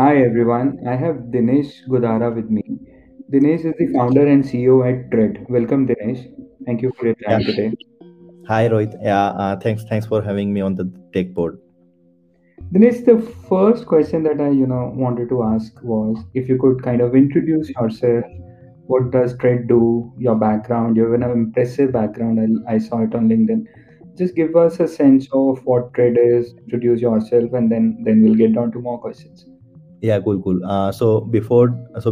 Hi everyone, I have Dinesh Godara with me. Dinesh is the founder and CEO at Tred. Welcome, Dinesh. Thank you for your Yeah. time today. Hi, Rohit. Thanks for having me on the tech board. Dinesh, the first question that I wanted to ask was if you could kind of introduce yourself. What does Tred do? Your background. You have an impressive background. I saw it on LinkedIn. Just give us a sense of what Tred is. Introduce yourself, and then we'll get down to more questions. Yeah, cool. So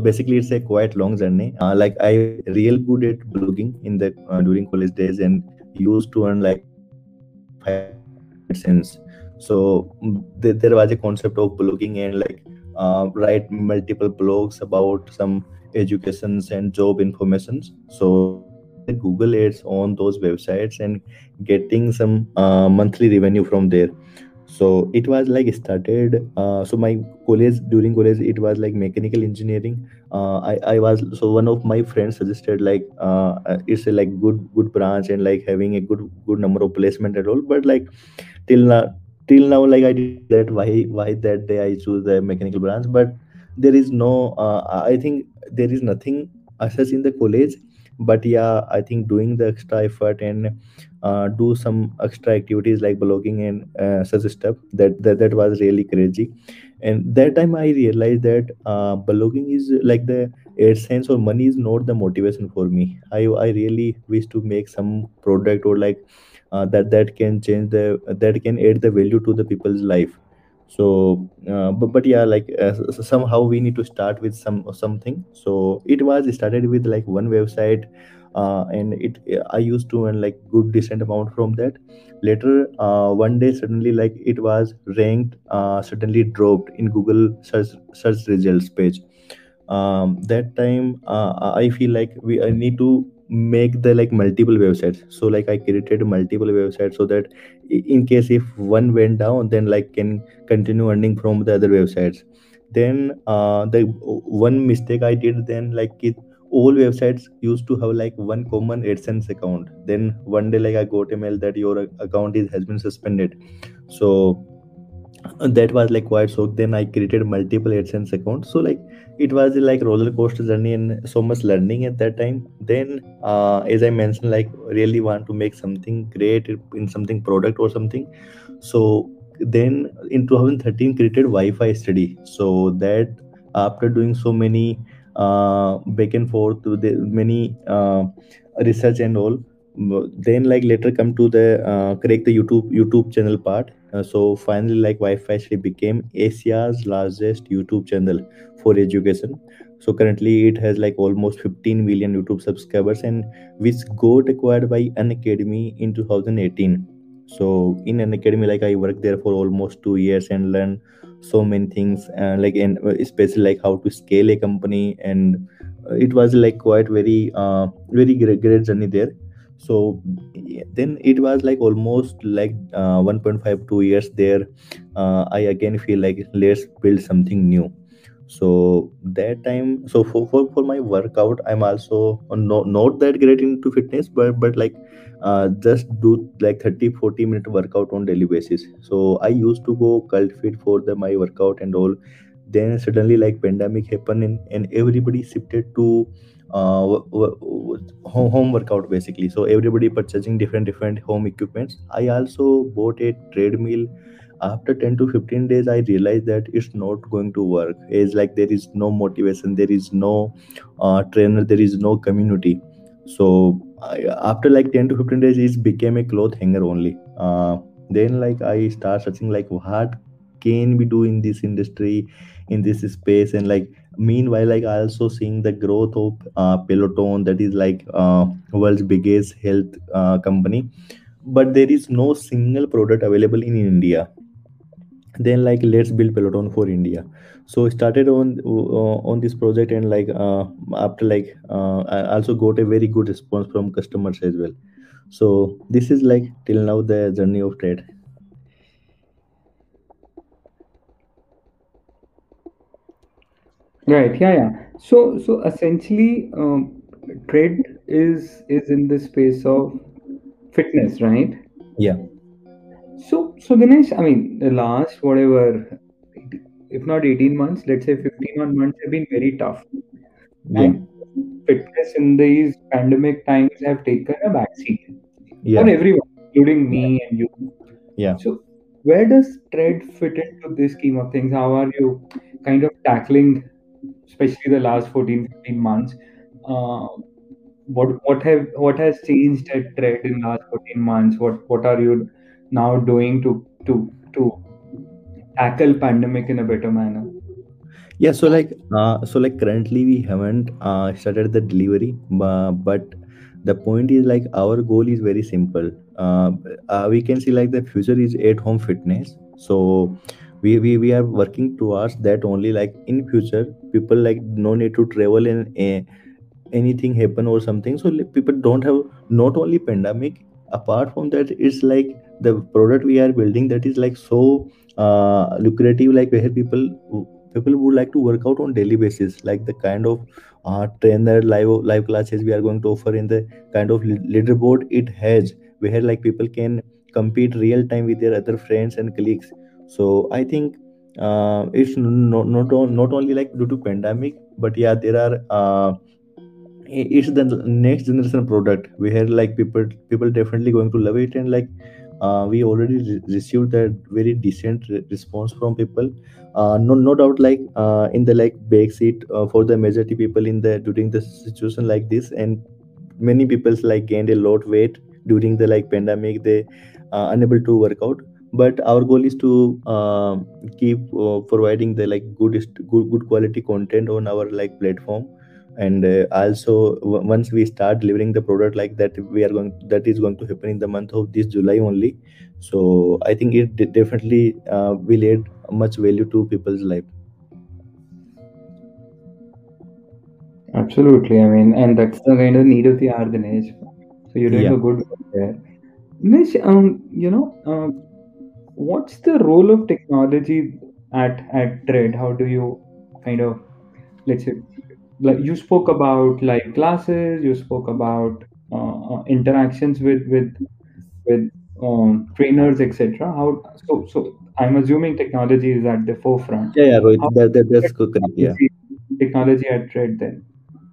basically, it's a quite long journey. Like I real good at blogging in the during college days and used to earn like 5 cents. So there was a concept of blogging and like write multiple blogs about some educations and job informations. So the Google ads on those websites and getting some monthly revenue from there. So it was like started. So my college during college it was like mechanical engineering. I was so one of my friends suggested like it's a like good branch and like having a good number of placement at all. But like till now like I did that why that day I choose the mechanical branch. But there is no I think there is nothing as such in the college. But yeah, I think doing the extra effort and do some extra activities like blogging and such stuff that was really crazy. And that time I realized that blogging is like the AdSense or money is not the motivation for me. I really wish to make some product or like that can change the that can add the value to the people's life. So but yeah like somehow we need to start with something. So it was started with like one website and it I used to earn like good decent amount from that. Later one day suddenly like it was ranked suddenly dropped in Google search results page. That time I feel like we I need to make the like multiple websites. So like I created multiple websites so that in case if one went down then like can continue earning from the other websites. Then the one mistake I did then like it all websites used to have like one common AdSense account. Then one day like I got a mail that your account is has been suspended. So that was like quite shock. Then I created multiple AdSense accounts. So like it was a like roller coaster journey and so much learning at that time. Then as I mentioned like really want to make something great in something product or something. So then in 2013 created WifiStudy. So that after doing so many back and forth with many research and all, then like later come to the correct the YouTube channel part. So finally like WifiStudy became Asia's largest YouTube channel for education. So currently it has like almost 15 million YouTube subscribers and which got acquired by Unacademy in 2018. So in Unacademy like I worked there for almost 2 years and learned so many things like and especially like how to scale a company. And it was like quite very great journey there. So then it was like almost like 1.5 2 years there. I again feel like let's build something new. So that time so for my workout I'm also not that great into fitness but like just do like 30-40 minute workout on daily basis. So I used to go cult fit for my workout and all. Then suddenly like pandemic happened and everybody shifted to home workout basically. So everybody purchasing different home equipments. I also bought a treadmill. After 10 to 15 days I realized that it's not going to work. It's like there is no motivation, there is no trainer, there is no community. So after like 10 to 15 days it became a cloth hanger only. Then like I start searching like what can we do in this industry in this space. And like meanwhile like I also seeing the growth of Peloton, that is like world's biggest health company, but there is no single product available in India. Then like let's build Peloton for India. So I started on this project and like after like I also got a very good response from customers as well. So this is like till now the journey of Tred. Right. So essentially, Tred is in the space of fitness, right? Yeah. So Dinesh, I mean, the last whatever if not 18 months, let's say 51 months have been very tough. Yeah. And fitness in these pandemic times have taken a backseat for everyone, including me and you. Yeah. So where does Tred fit into this scheme of things? How are you kind of tackling, especially the last 14, 15 months? What has changed at Tred in last 14 months? What are you now doing to tackle pandemic in a better manner? Yeah, so currently we haven't started the delivery, but the point is our goal is very simple. We can see the future is at home fitness. So we are working towards that only. In future, people no need to travel and anything happen or something. So people don't have not only pandemic. Apart from that, it's the product we are building that is so lucrative, where people would like to work out on daily basis, the kind of trainer live classes we are going to offer, in the kind of leaderboard it has, where people can compete real time with their other friends and colleagues. So I think it's not only due to pandemic, but yeah, there are it's the next generation product where people definitely going to love it, and we already received a very decent response from people. No doubt, in the backseat for the majority people during the situation like this, and many people gained a lot weight during the pandemic. They unable to work out, but our goal is to keep providing the good quality content on our platform. And also, once we start delivering the product that is going to happen in the month of this July only. So I think it definitely will add much value to people's life. Absolutely. I mean, and that's the kind of need of the hour, Dinesh. So you're doing a good work there. Dinesh, what's the role of technology at Tred? How do you kind of, let's say, you spoke about live classes, you spoke about interactions with trainers, etc. How so? I'm assuming technology is at the forefront. Yeah, Rohit, that's correct. Yeah, technology at Tred then.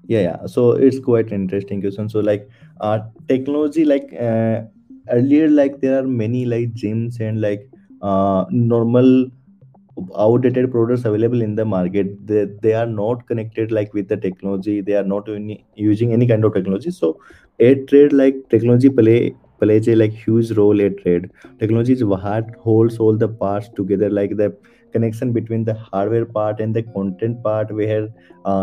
Yeah. So it's quite interesting question. So technology, earlier, there are many gyms and normal outdated products available in the market. They are not connected with the technology. They are not using any kind of technology. So at Tred, technology plays a huge role at Tred. Technology is what holds all the parts together, the connection between the hardware part and the content part, where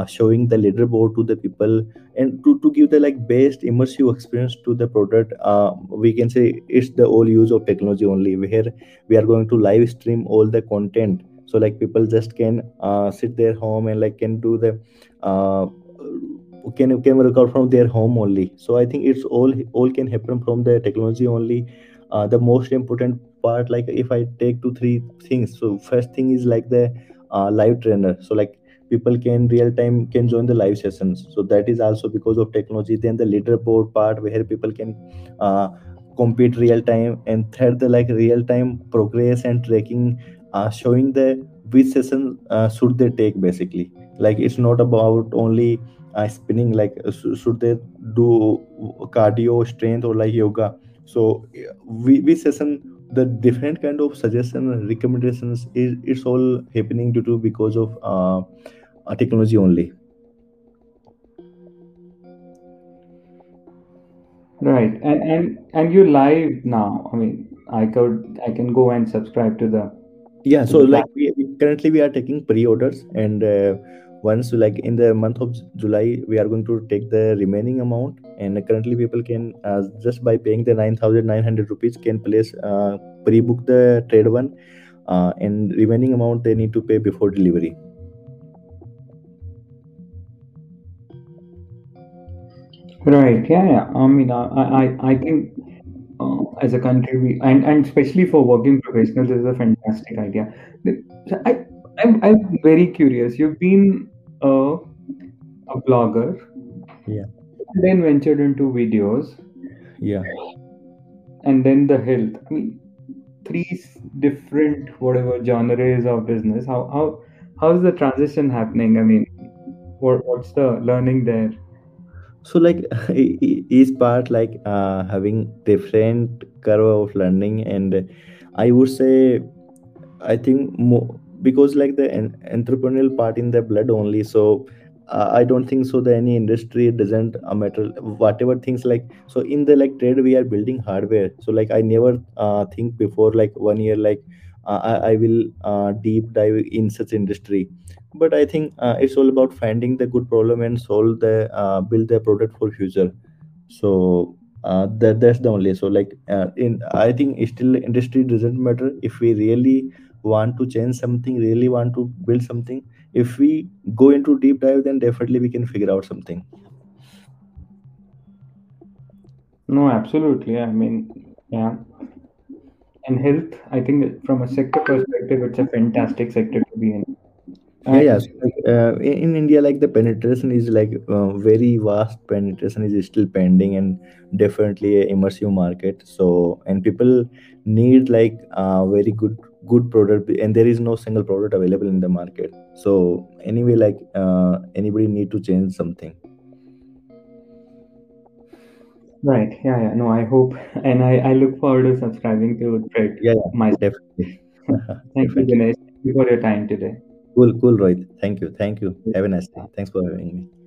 showing the leaderboard to the people and to give the best immersive experience to the product. We can say it's the all use of technology only, where we are going to live stream all the content. So people just can sit their home and can do the can work out from their home only. So I think it's all can happen from the technology only. The most important part, if I take 2-3 things. So first thing is the live trainer. So people can real time can join the live sessions. So that is also because of technology. Then the leaderboard part, where people can compete real time. And third, the real time progress and tracking, showing the which session should they take basically. It's not about only spinning. Should they do cardio, strength, or yoga? So we session, the different kind of suggestions and recommendations it's all happening due to because of technology only. Right, and you're live now. I mean, I can go and subscribe to the. Yeah, so currently we are taking pre-orders, and once in the month of July we are going to take the remaining amount, and currently people can just by paying the 9,900 rupees can place pre-book the Tred one, and remaining amount they need to pay before delivery. Right. Yeah. I mean, I think as a country we and especially for working professionals this is a fantastic idea. So I'm very curious. You've been a blogger, and then ventured into videos, and then the health. I mean, three different whatever genres of business, how's the transition happening? I mean, what's the learning there? So like each part like having different curve of learning, and I would say I think more because like the entrepreneurial part in the blood only. So I don't think so that any industry doesn't matter whatever things like. So in the like trade we are building hardware, so like I never think before like 1 year like I will deep dive in such industry. But I think it's all about finding the good problem and solve the build the product for future. So that's the only. So like in I think still industry doesn't matter. If we really want to change something, really want to build something, if we go into deep dive, then definitely we can figure out something. No, absolutely. I mean, yeah. And health, I think that from a sector perspective, it's a fantastic sector to be in. Yeah. And So, like, in India, like the penetration is like very vast. Penetration is still pending, and definitely a immersive market. So and people need like very good product, and there is no single product available in the market. So anyway, like anybody need to change something. right. Yeah. No, I hope, and I look forward to subscribing to Tred Yeah, myself. definitely. Thank you, Definitely. Dinesh. Thank you for your time today. Cool, Rohit. Thank you. Have a nice day. Thanks for having me.